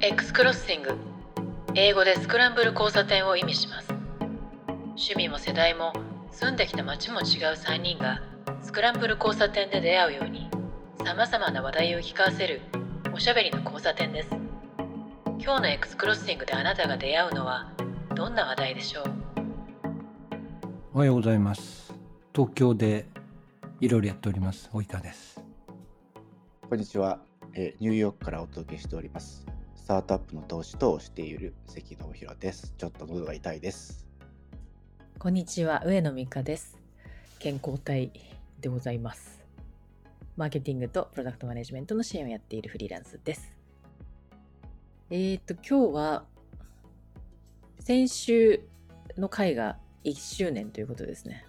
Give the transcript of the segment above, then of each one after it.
X クロッシング、英語でスクランブル交差点を意味します。趣味も世代も住んできた街も違う3人がスクランブル交差点で出会うように、様々な話題を聞かせるおしゃべりの交差点です。今日の X クロッシングであなたが出会うのはどんな話題でしょう。おはようございます。東京でいろいろやっております及川です。こんにちは。ニューヨークからお届けしております。スタートアップの投資等をしている関信浩です。ちょっと喉が痛いです。こんにちは、上野美香です。健康体でございます。マーケティングとプロダクトマネジメントの支援をやっているフリーランスです。今日は先週の回が1周年ということですね。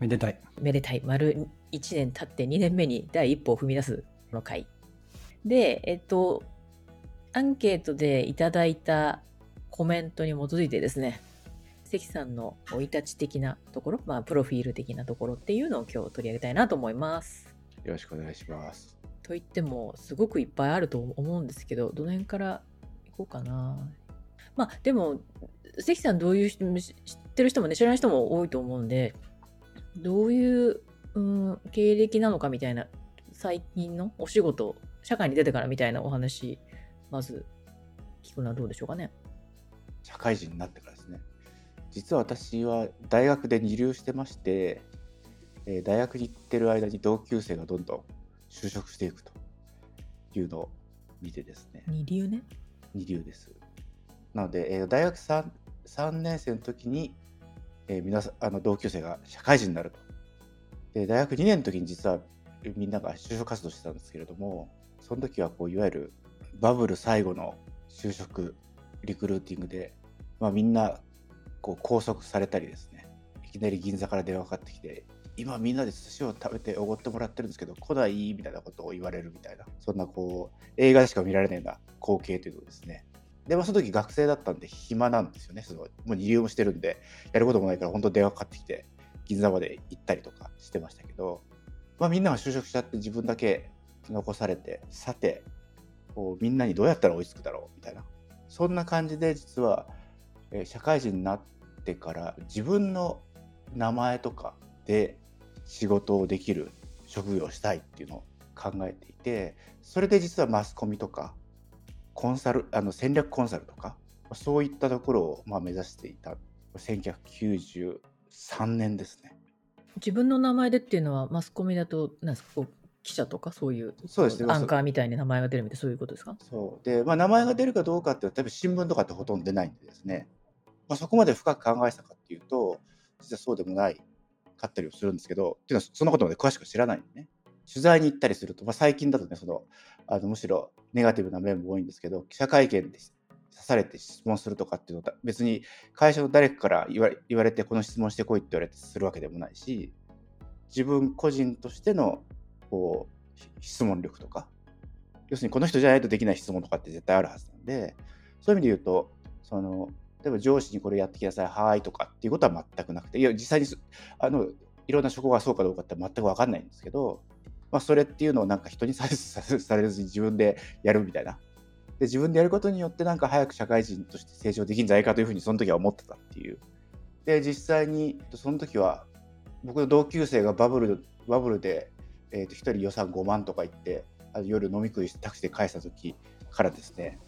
めでたいめでたい。丸1年経って2年目に第一歩を踏み出すの回で、アンケートでいただいたコメントに基づいてですね、関さんの生い立ち的なところ、プロフィール的なところっていうのを今日取り上げたいなと思います。よろしくお願いします。といってもすごくいっぱいあると思うんですけど、どの辺からいこうかな。でも関さんどういう人、知ってる人もね知らない人も多いと思うんで、どういう、経歴なのかみたいな、最近のお仕事、社会に出てからみたいなお話、まず聞くのはどうでしょうかね。社会人になってからですね。実は私は大学で二流してまして、大学に行ってる間に同級生がどんどん就職していくというのを見てですね。二流ね。二流です。なので、大学 3年生の時に、皆さん同級生が社会人になると。で、大学2年の時に実はみんなが就職活動してたんですけれども、その時はこういわゆるバブル最後の就職リクルーティングで、みんなこう拘束されたりですね、いきなり銀座から電話かかってきて、今みんなで寿司を食べておごってもらってるんですけど来ないみたいなことを言われるみたいな、そんなこう映画でしか見られないような光景というのですね。で、その時学生だったんで暇なんですよね。もう二流もしてるんでやることもないから、本当電話かかってきて銀座まで行ったりとかしてましたけど、みんなが就職しちゃって自分だけ残されて、さてこうみんなにどうやったら追いつくだろうみたいな、そんな感じで実は社会人になってから自分の名前とかで仕事をできる職業をしたいっていうのを考えていて、それで実はマスコミとかコンサル、戦略コンサルとかそういったところを目指していた。1993年ですね。自分の名前でっていうのはマスコミだと何ですか、こう記者とかそういう、そうですね、アンカーみたいに名前が出るみたいな、そういうことですか。そうで、名前が出るかどうかって例えば新聞とかってほとんど出ないんでですね、そこまで深く考えたかっていうと実はそうでもない買ったりをするんですけど、っていうのはそんなことまで詳しく知らないんでね。取材に行ったりすると、最近だとね、むしろネガティブな面も多いんですけど、記者会見で刺されて質問するとかっていうのは、別に会社の誰かから言われてこの質問してこいって言われてするわけでもないし、自分個人としてのこう質問力とか、要するにこの人じゃないとできない質問とかって絶対あるはずなんで、そういう意味で言うと、例えば上司にこれやってきなさい、はいとかっていうことは全くなくて、いや実際にいろんな職がそうかどうかって全く分かんないんですけど、それっていうのをなんか人にされずに自分でやるみたいな。で、自分でやることによってなんか早く社会人として成長できるんじゃないかというふうにその時は思ってたっていう。で、実際にその時は僕の同級生がバブルで、1人予算5万とか言って夜飲み食いしてタクシーで返した時からですね、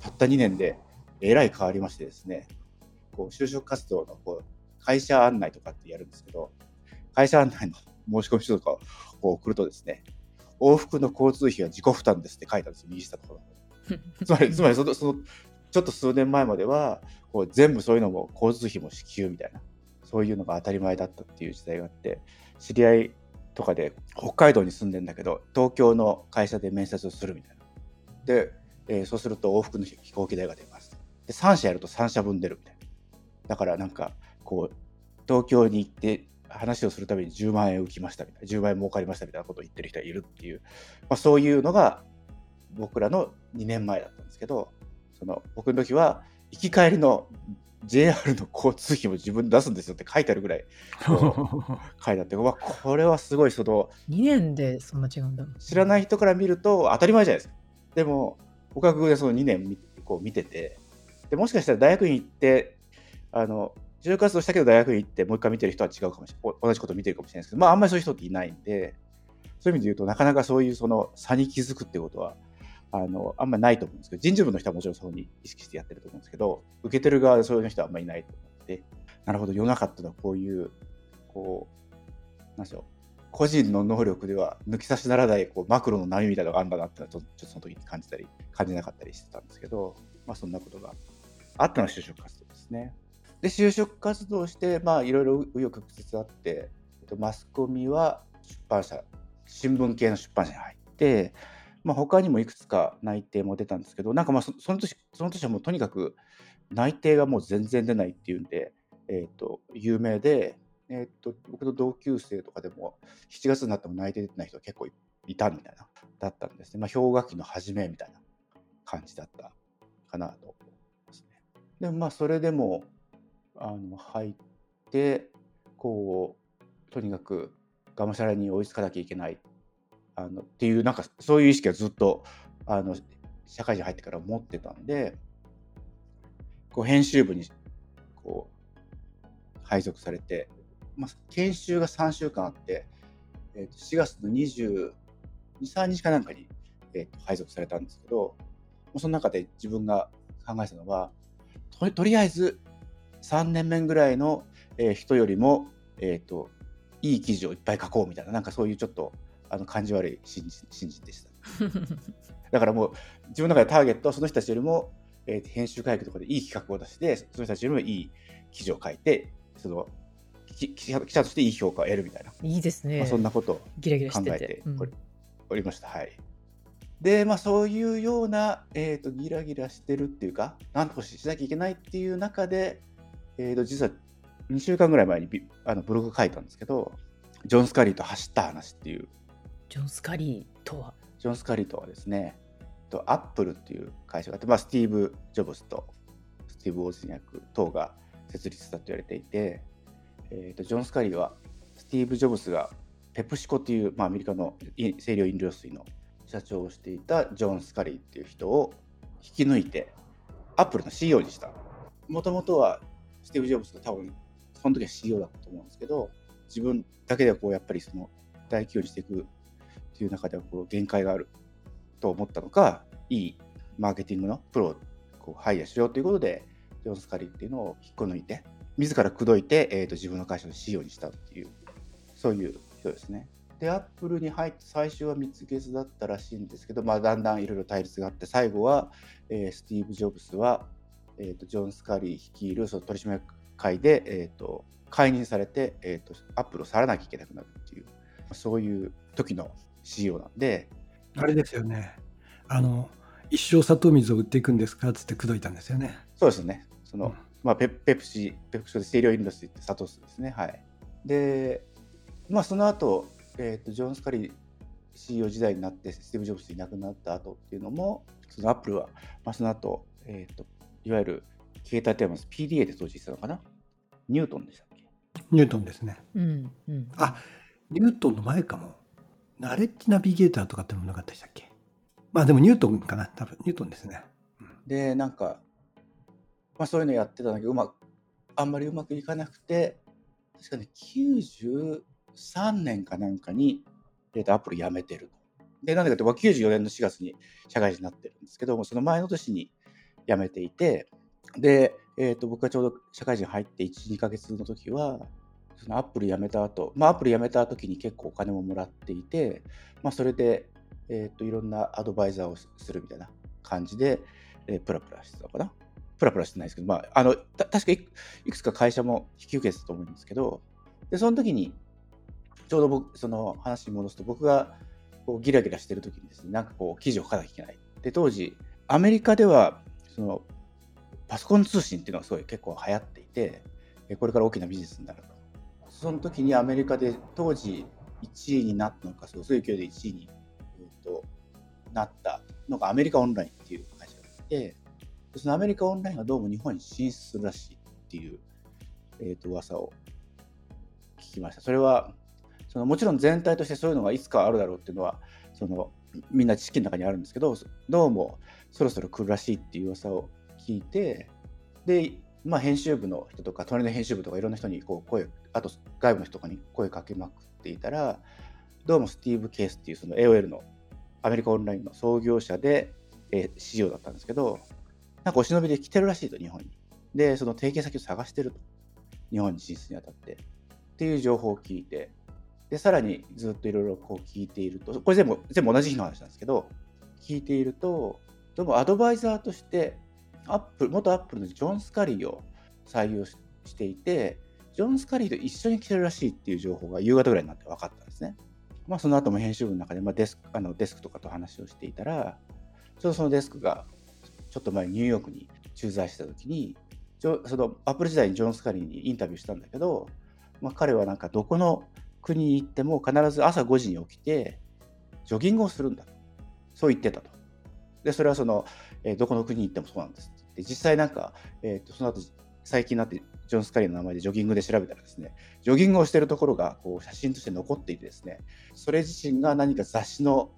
たった2年でえらい変わりましてですね、こう就職活動のこう会社案内とかってやるんですけど、会社案内の申し込み書とかを送るとですね、往復の交通費は自己負担ですって書いたんですよ、右下のところに。つまりそのちょっと数年前まではこう全部そういうのも交通費も支給みたいな、そういうのが当たり前だったっていう時代があって、知り合いとかで北海道に住んでんだけど東京の会社で面接をするみたいな。で、そうすると往復の飛行機代が出ます。で、3社やると3社分出るみたいな。だからなんかこう東京に行って話をするために10万円浮きましたみたいな、10万円儲かりましたみたいなことを言ってる人がいるっていう、そういうのが僕らの2年前だったんですけど、僕の時は行き帰りの JR の交通費も自分で出すんですよって書いてあるぐらい書いてあって、これはすごい、2年でそんな違うんだ。知らない人から見ると当たり前じゃないですか。でも僕は Google でその2年こう見てて、でもしかしたら大学院行って就職活動したけど大学院行ってもう一回見てる人は違うかもしれない、同じこと見てるかもしれないですけど、まああんまりそういう人っていないんで、そういう意味で言うとなかなかそういうその差に気づくってことはあんまりないと思うんですけど、人事部の人はもちろんそういうふうに意識してやってると思うんですけど、受けてる側でそういう人はあんまりいないと思って、なるほど世の中っていうのはこういうなんでしょう、個人の能力では抜き差しならないマクロの波みたいなのがあるんだなってのはちょっとその時に感じたり感じなかったりしてたんですけど、まあそんなことがあったのは就職活動ですね。で就職活動してまあいろいろ紆余曲折あって、マスコミは出版社、新聞系の出版社に入って、まあ、他にもいくつか内定も出たんですけど、なんかまあ その年はもうとにかく内定がもう全然出ないっていうんで、有名で。僕の同級生とかでも7月になっても内定出てない人が結構いたみたいなだったんですね。まあ氷河期の初めみたいな感じだったかなと思いますね。でまあそれでも入ってとにかくがむしゃらに追いつかなきゃいけないっていうなんかそういう意識はずっと社会人入ってから持ってたんで、編集部に配属されて。まあ、研修が3週間あって、4月の22、23日かなんかに、配属されたんですけど、その中で自分が考えたのはとりあえず3年目ぐらいの、人よりも、いい記事をいっぱい書こうみたいな、なんかそういうちょっと感じ悪い新人でしただからもう自分の中でターゲットはその人たちよりも、編集会議とかでいい企画を出してその人たちよりもいい記事を書いてその記者としていい評価を得るみたいな、いいですね、まあ、そんなことを考えておりました。はい。でまあそういうような、ギラギラしてるっていうか何とかしなきゃいけないっていう中で、実は2週間ぐらい前にブログ書いたんですけど、ジョン・スカリーと走った話っていう。ジョン・スカリーとはですね、アップルっていう会社があって、まあ、スティーブ・ジョブズとスティーブ・ウォズニャク等が設立したと言われていて、ジョン・スカリーはスティーブ・ジョブズがペプシコという、まあ、アメリカの清涼飲料水の社長をしていたジョン・スカリーっていう人を引き抜いてアップルの CEO にした。もともとはスティーブ・ジョブズが多分その時は CEO だったと思うんですけど、自分だけではやっぱりその大企業にしていくという中では限界があると思ったのか、いいマーケティングのプロをハイヤーしようということでジョン・スカリーっていうのを引っこ抜いて自ら口説いて、自分の会社の CEO にしたっていうそういう人ですね。でアップルに入って最初は蜜月だったらしいんですけど、まあ、だんだんいろいろ対立があって最後は、スティーブ・ジョブズは、ジョン・スカリー率いるその取締役会で、解任されて、アップルを去らなきゃいけなくなるっていうそういう時の CEO なんで、あれですよね、一生砂糖水を売っていくんですかっつって口説いたんですよね。そうですね。その、うんまあ、ペプシコで清涼飲料水って砂糖水ですね。はい。で、まあ、その後、ジョン・スカリー CEO 時代になってスティーブ・ジョブズいなくなった後っていうのもそのアップルは、まあ、その後、いわゆる携帯電話の PDA で当時してたのかな、ニュートンでしたっけ。ニュートンですね、うんうん、あニュートンの前かも。ナレッジナビゲーターとかってのもなかったでしたっけ。まあでもニュートンかな、多分ニュートンですね、うん、でなんかまあ、そういうのやってたんだけど、あんまりうまくいかなくて、確かに93年かなんかに、アップル辞めてる。で、なんでかって94年の4月に社会人になってるんですけども、その前の年に辞めていて、で、僕がちょうど社会人入って1、2ヶ月の時は、そのアップル辞めた後、まあ、アップル辞めた時に結構お金ももらっていて、まあ、それで、いろんなアドバイザーをするみたいな感じで、プラプラしてないですけど、まあ、確かいくつか会社も引き受けてたと思うんですけど、でその時にちょうど僕その話に戻すと、僕がギラギラしてる時にですね、なんか記事を書かなきゃいけない。で当時アメリカではそのパソコン通信っていうのがすごい結構流行っていて、これから大きなビジネスになると。その時にアメリカで当時1位になったのか、そういう勢いで1位に、なったのがアメリカオンラインっていう会社があって、そのアメリカオンラインがどうも日本に進出するらしいっていう、噂を聞きました。それはそのもちろん全体としてそういうのがいつかあるだろうっていうのはそのみんな知識の中にあるんですけど、どうもそろそろ来るらしいっていう噂を聞いて、で、まあ、編集部の人とか隣の編集部とかいろんな人にこう声、あと外部の人とかに声かけまくっていたら、どうもスティーブ・ケースっていうその AOL のアメリカオンラインの創業者で CEO だったんですけど、なんかお忍びで来てるらしいと、日本に。で、その提携先を探してると、日本に進出にあたってっていう情報を聞いて、でさらにずっといろいろこう聞いていると、これ全部同じ日の話なんですけど、聞いていると、どうもアドバイザーとして元アップルのジョン・スカリーを採用していて、ジョン・スカリーと一緒に来てるらしいっていう情報が夕方ぐらいになって分かったんですね。まあ、その後も編集部の中で、まあ、デスクとかと話をしていたら、ちょうどそのデスクがちょっと前ニューヨークに駐在した時に、そのアップル時代にジョン・スカリーにインタビューしたんだけど、まあ、彼はなんかどこの国に行っても必ず朝5時に起きてジョギングをするんだと、そう言ってたと。でそれはその、どこの国に行ってもそうなんですって。実際なんか、その後最近になってジョン・スカリーの名前でジョギングで調べたらですね、ジョギングをしているところがこう写真として残っていてですね、それ自身が何か雑誌の、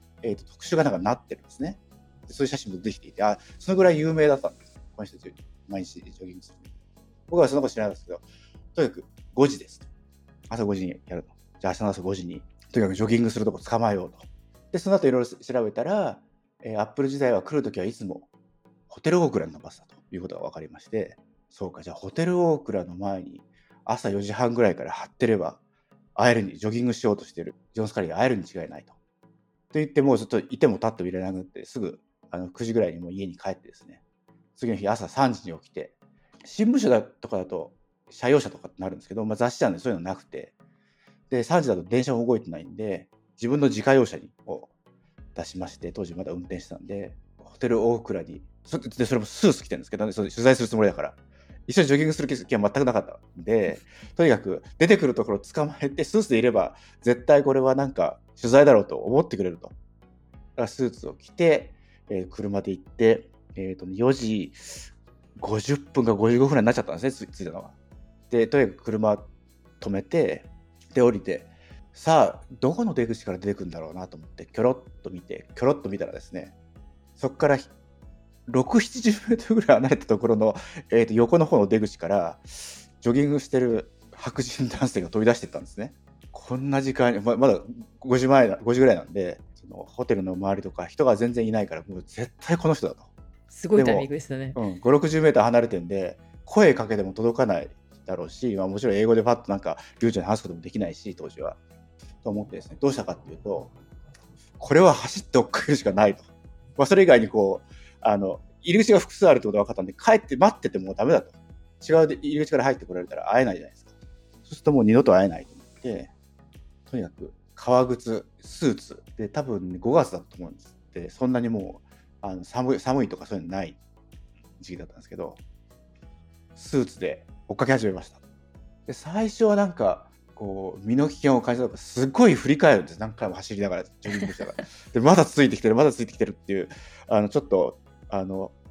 特集がなんかなってるんですね。でそういう写真も出てきていて、あ、そのぐらい有名だったんです。この人毎日ジョギングする。僕はそのこと知らないんですけど、とにかく5時ですと、朝5時にやると。じゃあ明日の朝5時にとにかくジョギングするとこ捕まえようと。でその後いろいろ調べたら、アップル時代は来るときはいつもホテルオークラのバスだということが分かりまして、そうか、じゃあホテルオークラの前に朝4時半ぐらいから張ってれば会えるに、ジョギングしようとしてるジョン・スカリーが会えるに違いないと。と言って、もうずっといても立ってもいられなくて、すぐ9時ぐらいにもう家に帰ってですね、次の日朝3時に起きて、新聞社だとかだと社用車とかってなるんですけど、まあ、雑誌なんでそういうのなくて、で3時だと電車も動いてないんで、自分の自家用車を出しまして、当時まだ運転してたんで、ホテル大倉にで、それもスーツ着てるんですけど、ね、それ取材するつもりだから一緒にジョギングする気は全くなかったんで、とにかく出てくるところを捕まえて、スーツでいれば絶対これはなんか取材だろうと思ってくれると。だからスーツを着て、車で行って、4時50分か55分ぐらいになっちゃったんですね、着いたのは。でとにかく車止めて、で降りて、さあどこの出口から出てくるんだろうなと思ってキョロッと見たらですね、そこから6、70メートルぐらい離れたところの、横の方の出口からジョギングしてる白人男性が飛び出していったんですね。こんな時間に まだ5時ぐらいなんで、そのホテルの周りとか人が全然いないから、もう絶対この人だと。すごいタイミングでしたね。5、60メートル離れてるんで声かけても届かないだろうし、まあ、もちろん英語でパッとなんか流暢に話すこともできないし、当時はと思ってですね、どうしたかっていうと、これは走って追っかけるしかないと、まあ、それ以外にこう入り口が複数あるってことが分かったんで、帰って待っててもダメだと、違う入り口から入ってこられたら会えないじゃないですか。そうするともう二度と会えないと思って、とにかく革靴、スーツで多分、ね、5月だと思うんですって。そんなにもう寒いとかそういうのない時期だったんですけど、スーツで追っかけ始めました。で最初はなんかこう身の危険を感じたとか、すごい振り返るんです。何回も走りながらジョギングしたからでまだついてきてるっていう、ちょっと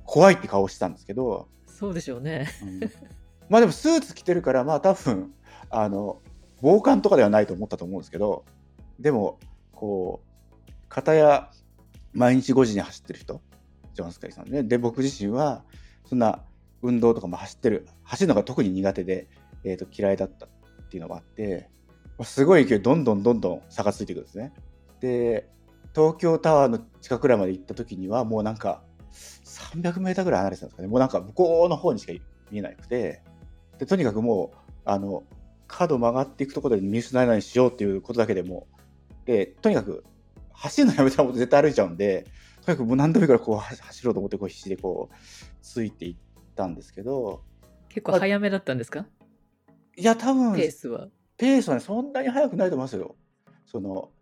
怖いって顔をしてたんですけど。そうでしょうね、まあでもスーツ着てるから、まあ多分防寒とかではないと思ったと思うんですけど、でもこう片や毎日5時に走ってる人、ジョン・スカリーさんね。で僕自身はそんな運動とかも走るのが特に苦手で、嫌いだったっていうのがあって、すごい勢いどんどん差がついていくんですね。で東京タワーの近くぐらいまで行った時にはもうなんか300メーターぐらい離れてたんですかね。もうなんか向こうの方にしか見えなくて、でとにかくもう角曲がっていくところで見失わないようにしようっていうことだけでも、でとにかく走るのやめたらもう絶対歩いちゃうんで、とにかくもう何度もからこう走ろうと思って、こう必死でこうついていってたんですけど。結構早めだったんですか？いや多分ペースはね、そんなに早くないと思いますよ。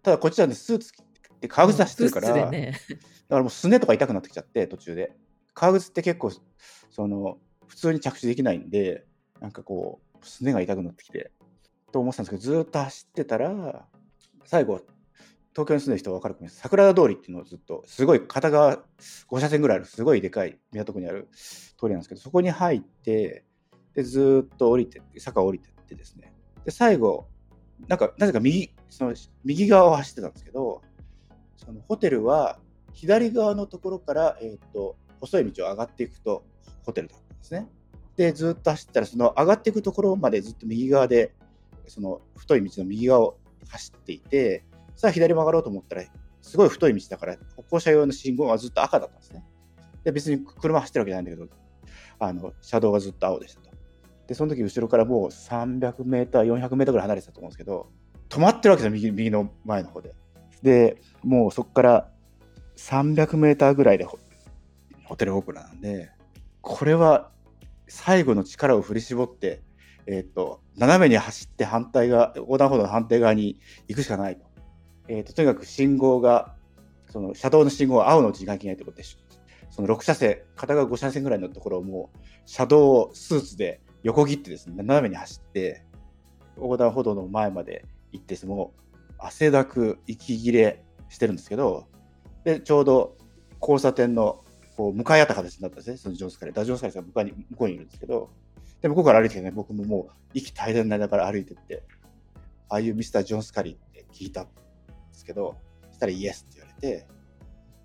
ただこっちはね、スーツって革靴出してるから、ね、だからもうすねとか痛くなってきちゃって、途中で革靴って結構普通に着地できないんで、なんかこうすねが痛くなってきてと思ってたんですけど、ずっと走ってたら最後東京に住んでる人は分かるかもしれない。桜田通りっていうのをずっと、すごい片側5車線ぐらいあるすごいでかい港区にある通りなんですけど、そこに入って、でずっと降りて坂を降りてってですね、で最後なんかなぜか右側を走ってたんですけど、そのホテルは左側のところから、細い道を上がっていくとホテルだったんですね。でずっと走ったらその上がっていくところまでずっと右側でその太い道の右側を走っていて、さあ左曲がろうと思ったらすごい太い道だから歩行者用の信号はずっと赤だったんですね。で別に車走ってるわけじゃないんだけど車道がずっと青でしたと。でその時後ろからもう300メーター400メーターぐらい離れてたと思うんですけど止まってるわけですよ、 右の前の方で。でもうそこから300メーターぐらいでホテルオークラなんで、これは最後の力を振り絞って、斜めに走って横断歩道の反対側に行くしかないと。とにかく信号がその車道の信号は青のうちに行けないということでしょ。その6車線片側5車線ぐらいのところをもう車道をスーツで横切ってですね斜めに走って横断歩道の前まで行ってもう汗だく息切れしてるんですけど、でちょうど交差点のこう向かい合った形になったんですね。そのジョンスカレーダジョンスカレーさんが向こうにいるんですけど、で向こうから歩いてね僕ももう息絶え絶えになりながら歩いてって、ああいうミスタージョンスカリーって聞いたんですけど、そしたらイエスって言われて、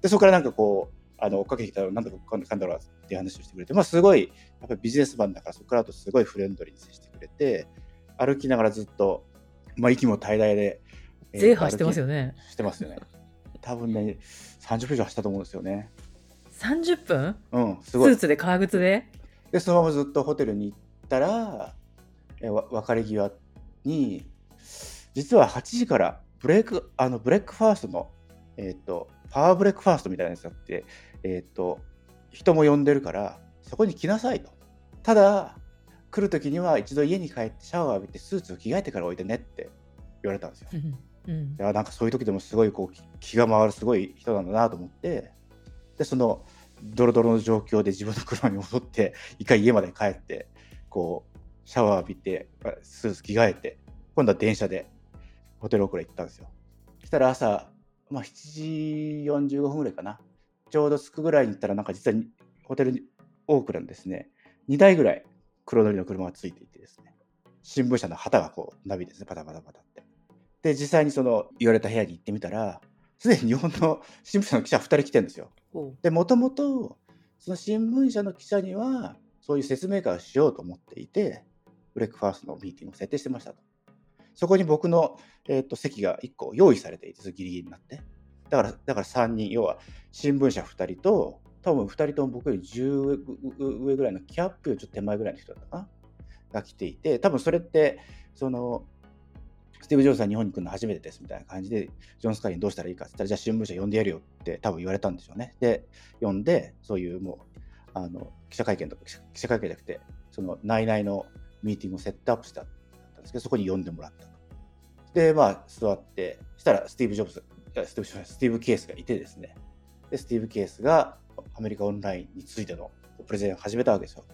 でそこからなんかこう追っかけてきたら何だか分かんだろうっていう話をしてくれて、まあ、すごいやっぱりビジネスマンだからそこからとすごいフレンドリーに接してくれて、歩きながらずっと、まあ、息も大々でゼーハーしてますよね。してますよね。多分ね30分以上走ったと思うんですよね。30分？うん、すごい。スーツで革靴で？でそのままずっとホテルに行ったら別れ際に実は8時からブレックファーストのパワーブレックファーストみたいなやつだって、人も呼んでるからそこに来なさいと。ただ来る時には一度家に帰ってシャワー浴びてスーツを着替えてからおいでねって言われたんですよ。うん、でなんかそういう時でもすごいこう気が回るすごい人なんだなと思って、でそのドロドロの状況で自分の車に戻って一回家まで帰ってこうシャワー浴びてスーツ着替えて今度は電車でホテルオークラ行ったんですよ。そしたら朝まあ、7時45分ぐらいかな、ちょうど着くぐらいに行ったらなんか実はホテルオークラのですね2台ぐらい黒塗りの車がついていてですね、新聞社の旗がこうナビですねパタパタパタって。で実際にその言われた部屋に行ってみたらすでに日本の新聞社の記者2人来てるんですよ。でもともとその新聞社の記者にはそういう説明会をしようと思っていてブレックファーストのミーティングを設定してましたと。そこに僕の、席が1個用意されていてギリギリになってだから3人要は新聞社2人と多分2人とも僕より10上ぐらいのキャップよりちょっと手前ぐらいの人だったかなが来ていて、多分それってそのスティーブ・ジョブズさん日本に来るの初めてですみたいな感じでジョン・スカリーにどうしたらいいかって言ったらじゃあ新聞社呼んでやるよって多分言われたんでしょうね。で呼んでそういうもう記者会見とか記者会見じゃなくてその内々のミーティングをセットアップしたんですけどそこに呼んでもらったと。でまあ座ってしたらスティーブ・ケースがいてですね、でスティーブ・ケースがアメリカオンラインについてのプレゼンを始めたわけですよ。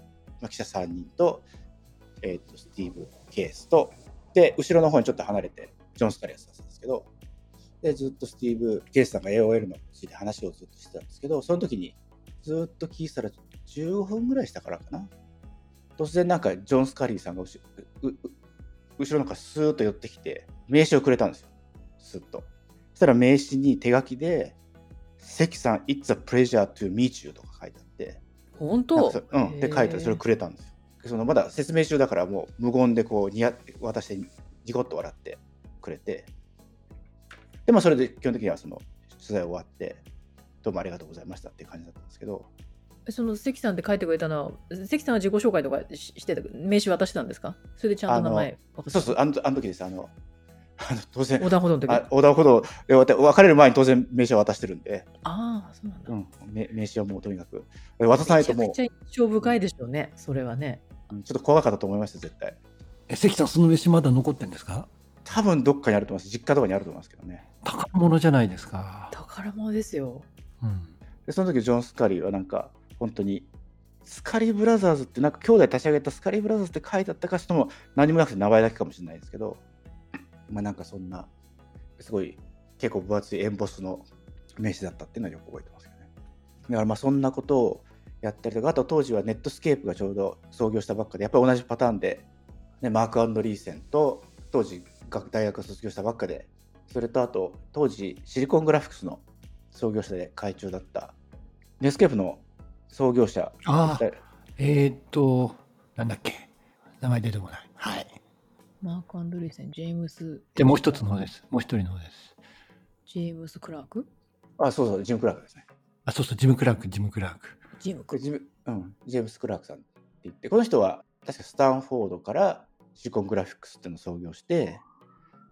記者3人と、スティーブ・ケースとで後ろの方にちょっと離れてジョン・スカリアスだったんですけど、でずっとスティーブ・ケースさんが AOL のついて話をずっとしてたんですけど、その時にずっと聞いてたら15分ぐらいしたからかな、突然なんかジョン・スカリーさんが後ろなんかスーッと寄ってきて名刺をくれたんですよ。スッとそしたら名刺に手書きで関さん It's a pleasure to meet you とか書いてあって本当うんで書いてそれをくれたんですよ。そのまだ説明中だからもう無言でこうにやって渡してニコッと笑ってくれて、でまあそれで基本的にはその取材終わってどうもありがとうございましたっていう感じだったんですけど、その関さんって書いてくれたのは関さんは自己紹介とかしてた名刺渡してたんですか？それでちゃんと名前渡してた。そうそうあの時です当然横断歩道の時横断歩道で別れる前に当然名刺を渡してるんで、ああそうなんだ、うん、名刺をもうとにかく渡さないともうめちゃくちゃ印象深いでしょうねそれはね、うん、ちょっと怖かったと思いました絶対。関さんその名刺まだ残ってるんですか？多分どっかにあると思います、実家とかにあると思いますけどね。宝物じゃないですか。宝物ですよ、うん、でその時ジョン・スカリーはなんか本当にスカリーブラザーズってなんか兄弟立ち上げたスカリーブラザーズって書いてあったかしとも何もなくて名前だけかもしれないですけど、まあ、なんかそんなすごい結構分厚いエンボスの名刺だったっていうのはよく覚えてますけどね。だからまあそんなことをやったりとか、あと当時はネットスケープがちょうど創業したばっかでやっぱり同じパターンで、ね、マーク・アンドリーセンと当時大学卒業したばっかでそれとあと当時シリコングラフィックスの創業者で会長だったネスケープの創業者、なんだっけ、名前出てこない、はい、マーク・アンドレーセン、ジェームス、でもう一つの方です、もう一人の方です、ジェームス・クラーク、あ、そうそう、ジム・クラークですね、あ、そうそう、ジェームス・クラークさんって言って、この人は確かスタンフォードからシリコングラフィックスっていうのを創業して、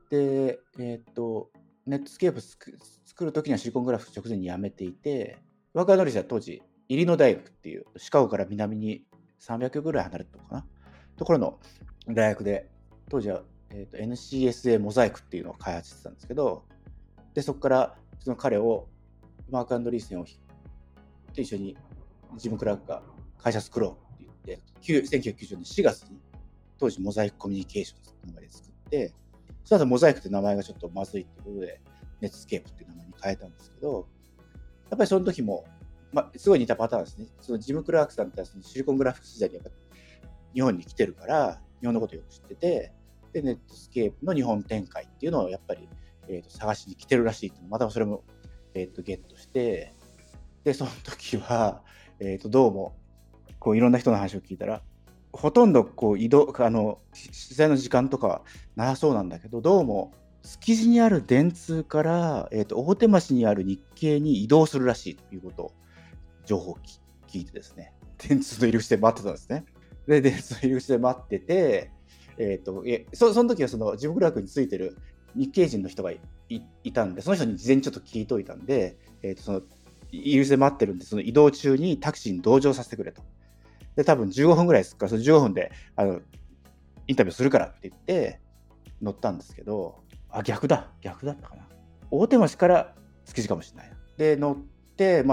で、ネットスケープ作る時にはシリコングラフィックス直前に辞めていて、ワーカー・アンドレーセンは当時イリノ大学っていうシカゴから南に300キロぐらい離れたのかなところの大学で、当時は、NCSA モザイクっていうのを開発してたんですけど、でそこからその彼をマーク・アンドリーセンをと一緒にジム・クラークが会社作ろうって言って1990年4月に当時モザイクコミュニケーションって名前で作って、その後モザイクって名前がちょっとまずいってことでネットスケープっていう名前に変えたんですけど、やっぱりその時も、すごい似たパターンですね。そのジム・クラークさんってそのシリコングラフィックス時代にやっぱ日本に来てるから日本のことをよく知ってて、でネットスケープの日本展開っていうのをやっぱり、探しに来てるらしいっていうの、またそれも、ゲットして、でその時は、どうもこういろんな人の話を聞いたら、ほとんどこう取材の時間とかはなさそうなんだけど、どうも築地にある電通から、大手町にある日経に移動するらしいということを情報を聞いてですね、電通の入り口で待ってたんですね。で、電通の入り口で待ってて、その時はそのジム・クラークについてる日系人の人が いたんで、その人に事前にちょっと聞いといたんで、その入り口で待ってるんで、その移動中にタクシーに同乗させてくれと。で、多分15分ぐらいですから、その15分でインタビューするからって言って乗ったんですけど、逆だったかな。大手町から築地かもしれない。で、乗って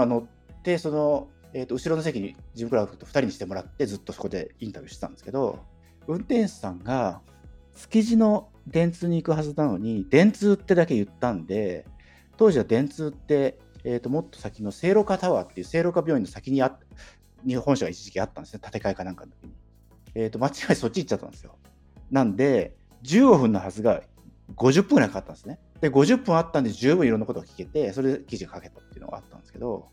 その、後ろの席にジム・クラークと2人にしてもらって、ずっとそこでインタビューしてたんですけど、運転手さんが築地の電通に行くはずなのに電通ってだけ言ったんで、当時は電通って、もっと先の聖路加タワーっていう聖路加病院の先に日本社が一時期あったんですね、建て替えかなんかの時に、間違いそっち行っちゃったんですよ。なんで15分のはずが50分ぐらいかかったんですね。で50分あったんで十分いろんなことが聞けて、それで記事が書けたっていうのがあったんですけど、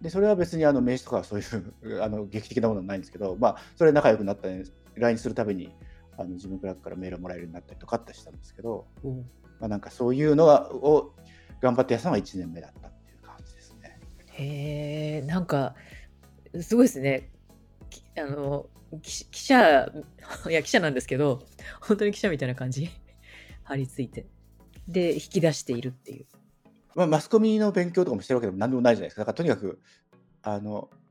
でそれは別に名刺とかはそういう劇的なものはないんですけど、それ仲良くなったり LINE するたびに自分クラックからメールをもらえるようになったりとかしたんですけど、なんかそういうのを頑張ってやったのが1年目だったっていう感じですね。へー、なんかすごいですね。記者なんですけど、本当に記者みたいな感じ張り付いて、で引き出しているっていう、マスコミの勉強とかもしてるわけでも何でもないじゃないですか。だからとにかく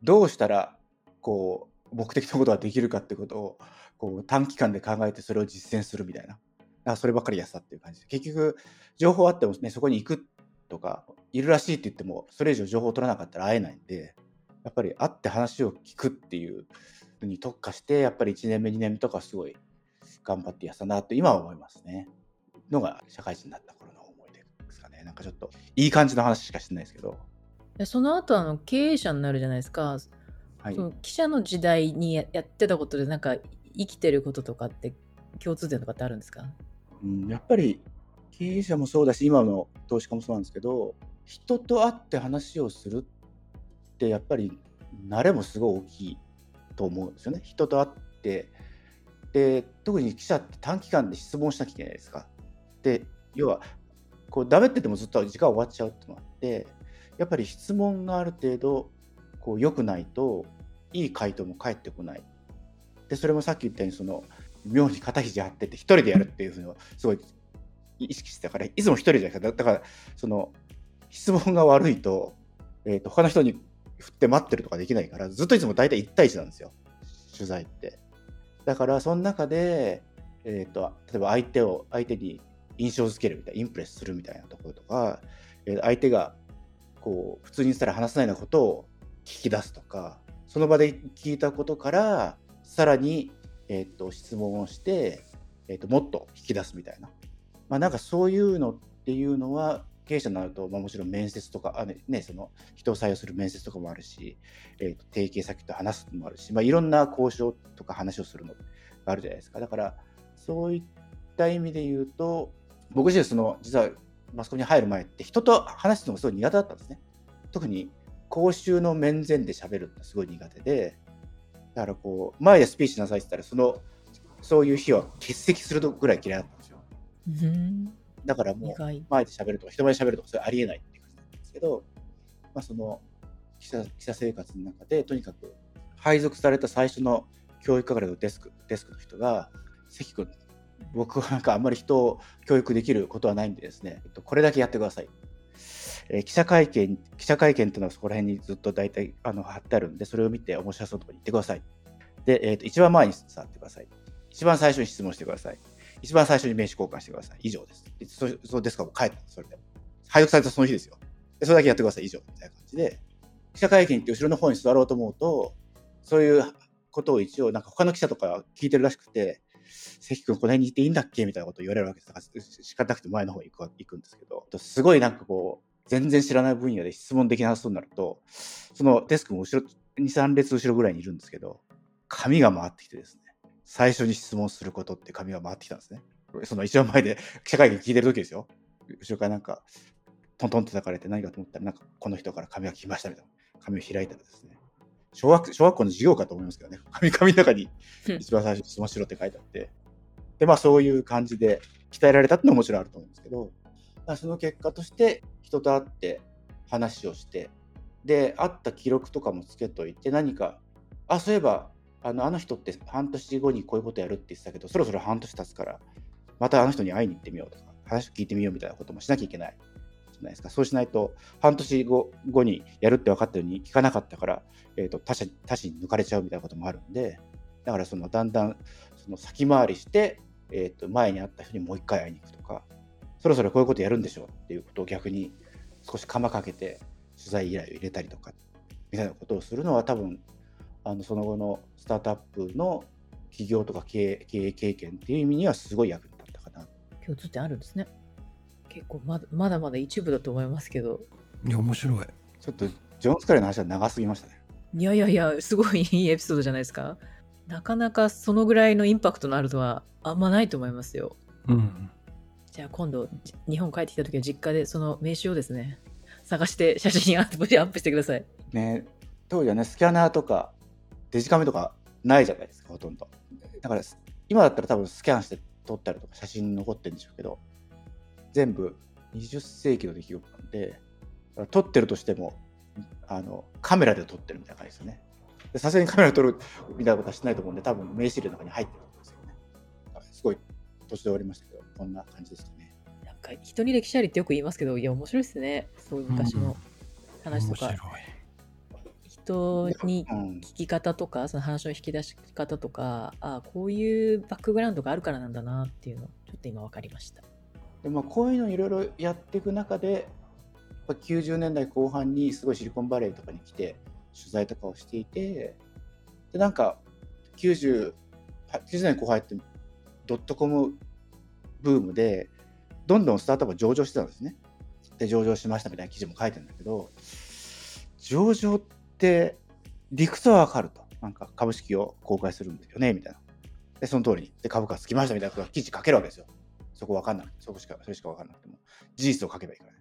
どうしたらこう目的のことができるかってことをこう短期間で考えて、それを実践するみたいな、だからそればっかりやったっていう感じで、結局情報あってもね、そこに行くとかいるらしいって言っても、それ以上情報を取らなかったら会えないんで、やっぱり会って話を聞くっていうのに特化して、やっぱり1年目2年目とかすごい頑張ってやったなと今は思いますね。のが社会人になった頃のなんかちょっといい感じの話しかしてないですけど、その後経営者になるじゃないですか、はい、その記者の時代にやってたことで、なんか生きてることとかって共通点とかってあるんですか？やっぱり経営者もそうだし、今の投資家もそうなんですけど、人と会って話をするってやっぱり慣れもすごい大きいと思うんですよね。人と会って、で特に記者って短期間で質問しなきゃいけないですか。で要はこうダメって言ってもずっと時間終わっちゃうってのがあって、やっぱり質問がある程度こう良くないといい回答も返ってこない。でそれもさっき言ったように、その妙に肩肘張ってて一人でやるっていうふうにすごい意識してたから、いつも一人じゃなくて、だからその質問が悪いと、他の人に振って待ってるとかできないから、ずっといつも大体1対1なんですよ、取材って。だからその中で、例えば相手に印象づけるみたいな、インプレスするみたいなところとか、相手がこう普通にしたら話せないようなことを聞き出すとか、その場で聞いたことからさらに、質問をして、もっと引き出すみたいな、なんかそういうのっていうのは経営者になると、もちろん面接とかその人を採用する面接とかもあるし、提携先と話すのもあるし、いろんな交渉とか話をするのがあるじゃないですか。だからそういった意味で言うと、僕自身その実はマスコミに入る前って人と話すのがすごい苦手だったんですね。特に公衆の面前で喋るってすごい苦手で、だからこう前でスピーチしなさいって言ったらそういう日は欠席するぐらい嫌いだったんですよ。だからもう前で喋るとか人前で喋るとかそれありえないっていう感じなんですけど、まあ、その記者生活の中でとにかく配属された最初の教育係のデスクの人が、関君、僕はなんかあんまり人を教育できることはないんでですね、これだけやってください、記者会見っていうのはそこら辺にずっと大体貼ってあるんで、それを見て面白そうなところに行ってください。で、一番前に座ってください。一番最初に質問してください。一番最初に名刺交換してください。以上です。でそうですか、もう帰った。それで配属されたその日ですよ。でそれだけやってください。以上みたいな感じで、記者会見って後ろの方に座ろうと思うと、そういうことを一応なんか他の記者とか聞いてるらしくて、関君この辺にいていいんだっけみたいなことを言われるわけですから、仕方なくて前の方に行くんですけど、すごいなんかこう全然知らない分野で質問できなそうになると、そのデスクも後ろ 2,3 列後ろぐらいにいるんですけど、紙が回ってきてですね、最初に質問することって紙が回ってきたんですね。その一番前で記者会見聞いてる時ですよ。後ろからなんかトントンと叩かれて、何かと思ったらなんかこの人から紙が来ましたみたいな、紙を開いたらですね、小学校の授業かと思いますけどね、紙の中に一番最初に質問しろって書いてあって、でまあそういう感じで鍛えられたっていうのはもちろんあると思うんですけど、その結果として人と会って話をして、で会った記録とかもつけといて、何かそういえばあの人って半年後にこういうことやるって言ってたけど、そろそろ半年経つからまたあの人に会いに行ってみようとか話を聞いてみようみたいなこともしなきゃいけないじゃないですか。そうしないと半年 後にやるって分かったように聞かなかったから、他者に抜かれちゃうみたいなこともあるんで、だからそのだんだんその先回りして、前に会った人にもう一回会いに行くとか、そろそろこういうことやるんでしょうっていうことを逆に少し鎌かけて取材依頼を入れたりとかみたいなことをするのは、多分その後のスタートアップの起業とか経営経験っていう意味にはすごい役に立ったかな。共通点あるんですね。結構まだまだ一部だと思いますけど。いや面白い。ちょっとジョンスカレーの話は長すぎましたね。いやすごいいいエピソードじゃないですか。なかなかそのぐらいのインパクトのあるとはあんまないと思いますよ。うん。じゃあ今度日本帰ってきた時は実家でその名刺をですね探して写真アップしてください。ね、当時はねスキャナーとかデジカメとかないじゃないですか、ほとんど。だから今だったら多分スキャンして撮ったりとか写真残ってるんでしょうけど、全部20世紀の出来事なんで、撮ってるとしてもカメラで撮ってるみたいな感じですよね。さすがにカメラで撮るみたいなことはしてないと思うんで、多分名刺入れの中に入ってると思うんですよね。すごい年で終わりましたけど、こんな感じですかね。なんか人に歴史ありってよく言いますけど、いや面白いですね、そういう昔の話とか、面白い人に聞き方とか、その話の引き出し方とか、こういうバックグラウンドがあるからなんだなっていうのちょっと今分かりました。で、まあ、こういうのいろいろやっていく中で90年代後半にすごいシリコンバレーとかに来て取材とかをしていて、でなんか90年後半ってドットコムブームでどんどんスタートアップ上場してたんですね。で上場しましたみたいな記事も書いてるんだけど、上場ってで理屈はわかると、なんか株式を公開するんですよねみたいな、でその通りにで株価つきましたみたいなことが記事書けるわけですよ。そこわかんない、それしかわかんなくても事実を書けばいいからね。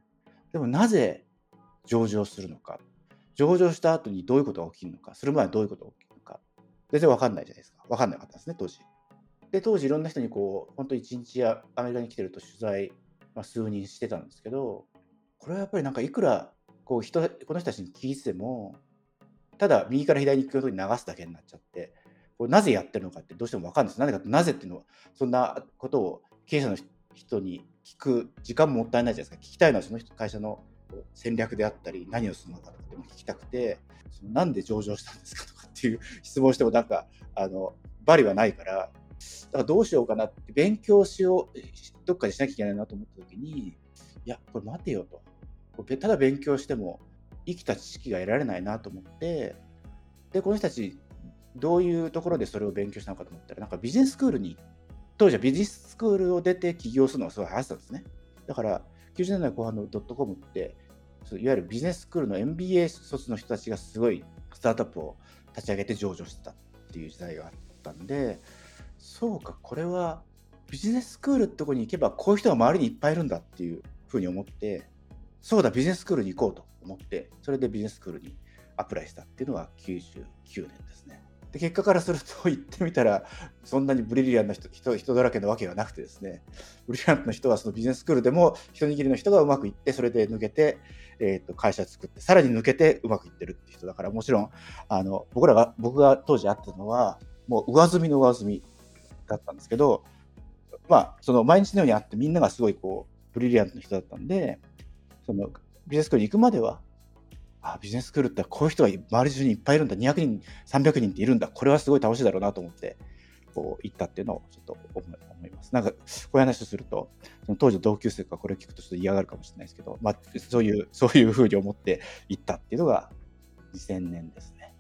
でもなぜ上場するのか、上場した後にどういうことが起きるのか、する前はどういうことが起きるのか全然わかんないじゃないですか。わかんなかったんですね当時。で当時いろんな人にこう本当1日やアメリカに来てると取材、数人してたんですけど、これはやっぱりなんかいくらこの人たちに聞いてもただ右から左に行くように流すだけになっちゃって、これなぜやってるのかってどうしても分かんないです。なぜかって、なぜっていうのはそんなことを経営者の人に聞く時間もったいないじゃないですか。聞きたいのはその人会社の戦略であったり何をするのかとかでも聞きたくて、そのなんで上場したんですかとかっていう質問してもなんかバリはないから、だからどうしようかなって勉強しよう、どっかでしなきゃいけないなと思った時に、いやこれ待てよと、ただ勉強しても生きた知識が得られないなと思って、でこの人たちどういうところでそれを勉強したのかと思ったら、なんかビジネススクールに、当時はビジネススクールを出て起業するのがすごい流行ってたんですね。だから90年代後半のドットコムっていわゆるビジネススクールの MBA 卒の人たちがすごいスタートアップを立ち上げて上場してたっていう時代があったんで、そうかこれはビジネススクールってとこに行けばこういう人が周りにいっぱいいるんだっていうふうに思って、そうだビジネススクールに行こうと思って、それでビジネススクールにアプライしたっていうのは99年ですね。で結果からすると行ってみたらそんなにブリリアントな 人だらけのわけがなくてですね、ブリリアントな人はそのビジネススクールでも一握りの人がうまくいって、それで抜けて、会社作ってさらに抜けてうまくいってるって人だから、もちろん僕が当時会ってたのはもう上積みの上積みだったんですけど、まあその毎日のように会ってみんながすごいこうブリリアントな人だったんで、そのビジネススクールに行くまでは、あビジネススクールってこういう人が周り中にいっぱいいるんだ、200人300人っているんだ、これはすごい楽しいだろうなと思ってこう行ったっていうのをちょっと思います。なんかこういう話をするとその当時の同級生がこれを聞くとちょっと嫌がるかもしれないですけど、まあ、そういう風に思って行ったっていうのが2000年ですね。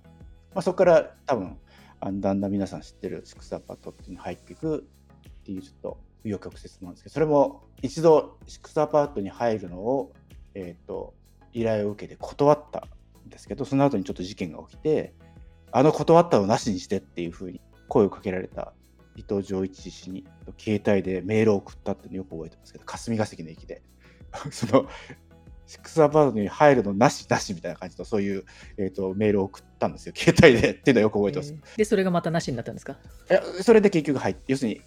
まあ、そこから多分だんだん皆さん知ってるシックスアパートっていうのに入っていくっていうちょっと紆余曲折なんですけど、それも一度シックスアパートに入るのを依頼を受けて断ったんですけど、その後にちょっと事件が起きて、あの断ったのをなしにしてっていうふうに声をかけられた伊藤浄一氏に携帯でメールを送ったっていうのをよく覚えてますけど、霞が関の駅でそのシックスアパートに入るのなしみたいな感じのそういう、メールを送ったんですよ、携帯でっていうのをよく覚えてます。でそれがまたなしになったんですか？それで結局入って、要するに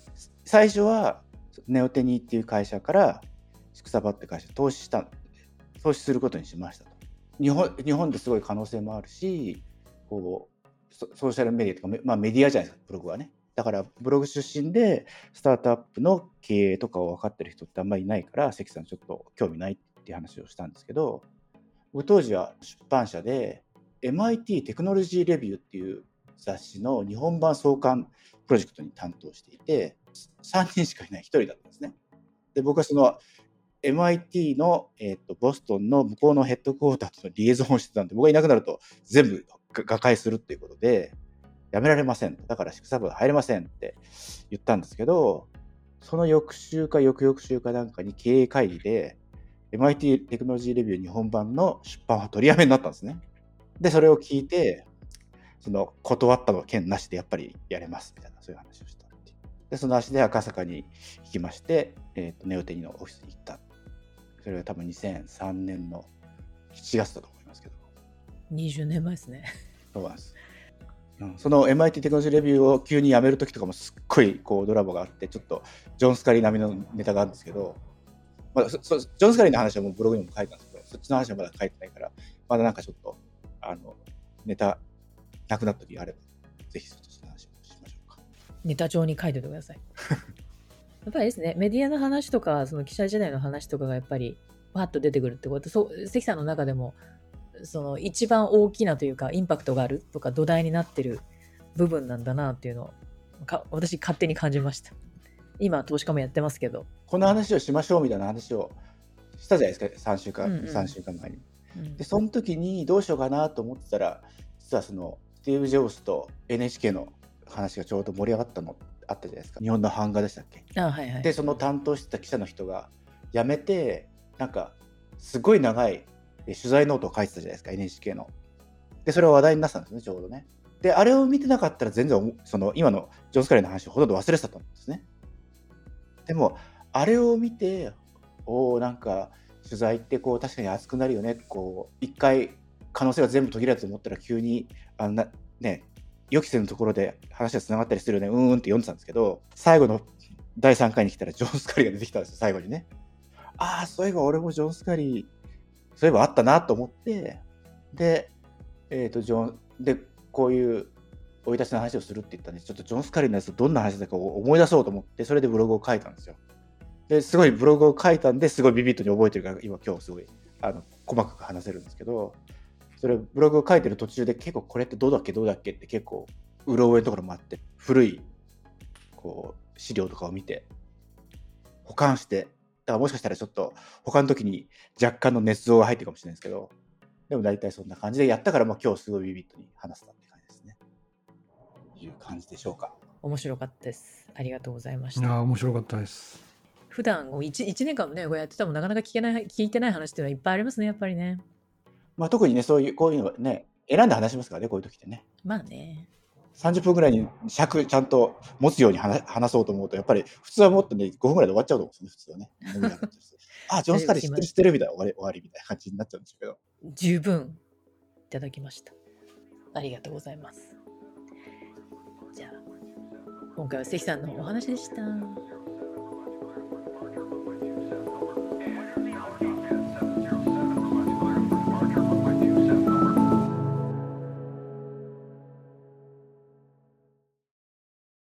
最初はネオテニーっていう会社からシックスアパートって会社投資することにしましたと。日本ですごい可能性もあるし、こうソーシャルメディアとか、まあ、メディアじゃないですか、ブログはね。だからブログ出身でスタートアップの経営とかを分かってる人ってあんまりいないから、関さんちょっと興味ないっていう話をしたんですけど、僕当時は出版社で MIT テクノロジーレビューっていう雑誌の日本版創刊プロジェクトに担当していて、3人しかいない、1人だったんですね。で僕はそのMIT の、ボストンの向こうのヘッドクォーターとのリエゾンをしてたんで、僕がいなくなると全部瓦解するっていうことでやめられません、だからシックスアパート入れませんって言ったんですけど、その翌週か翌々週かなんかに経営会議で MIT テクノロジーレビュー日本版の出版は取りやめになったんですね。でそれを聞いて、その断ったの件なしでやっぱりやれますみたいな、そういう話をしたっていう。でその足で赤坂に行きまして、ネオテニのオフィスに行った。それは多分2003年の7月だと思いますけど、20年前ですね。そうなんです、うん、その MIT テクノロジーレビューを急にやめる時とかもすっごいこうドラマがあって、ちょっとジョン・スカリー並みのネタがあるんですけど、まあ、ジョン・スカリーの話はもうブログにも書いたんですけど、そっちの話はまだ書いてないから、まだなんかちょっとネタなくなった時があればぜひそっちの話をしましょうか。ネタ帳に書いておいてください。やっぱりですね、メディアの話とかその記者時代の話とかがやっぱりパッと出てくるってこと、関さんの中でもその一番大きなというかインパクトがあるとか土台になってる部分なんだなっていうのを私勝手に感じました。今投資家もやってますけど、この話をしましょうみたいな話をしたじゃないですか、3週間前に、でその時にどうしようかなと思ってたら、実はそのスティーブ・ジョブズと NHK の話がちょうど盛り上がったのあったじゃないですか、日本の版画でしたっけ。あ、はいはい、でその担当してた記者の人が辞めて、なんかすごい長い取材ノートを書いてたじゃないですか、 NHK の。でそれは話題になったんですね、ちょうどね。であれを見てなかったら全然その今のジョン・スカリーの話をほとんど忘れてたと思うんですね。でもあれを見て、なんか取材ってこう確かに熱くなるよね、こう一回可能性が全部途切れたと思ったら急にね予期せぬところで話がつながったりするよね、うんうんって読んでたんですけど、最後の第3回に来たらジョン・スカリーが出てきたんですよ、最後にね。ああそういえば俺もジョン・スカリーそういえばあったなと思って、でこういう生い立ちの話をするって言ったんで、ちょっとジョン・スカリーのやつどんな話だかを思い出そうと思って、それでブログを書いたんですよ。ですごいブログを書いたんですごいビビッドに覚えてるから、今日すごい細かく話せるんですけど、それブログを書いてる途中で結構これってどうだっけって結構うろ覚えのところもあって、古いこう資料とかを見て保管して、だからもしかしたらちょっと他の時に若干の捏造が入ってるかもしれないですけど、でも大体そんな感じでやったから、まあ今日すごいビビッとに話したって感じですね。いう感じでしょうか。面白かったです、ありがとうございました。いや面白かったです。普段 1年間もねこうやってたもなかなか聞いてない話っていうのはいっぱいありますね、やっぱりね。まあ、特にね、こういうのはね、選んで話しますからね、こういう時ってね。まあね。30分ぐらいに尺ちゃんと持つように話そうと思うと、やっぱり普通はもっとね、5分ぐらいで終わっちゃうと思うんですよね、普通はね。あ、ジョン・スカリー知ってるみたいな、終わりみたいな感じになっちゃうんですけど。十分いただきました。ありがとうございます。じゃあ、今回は関さんのお話でした。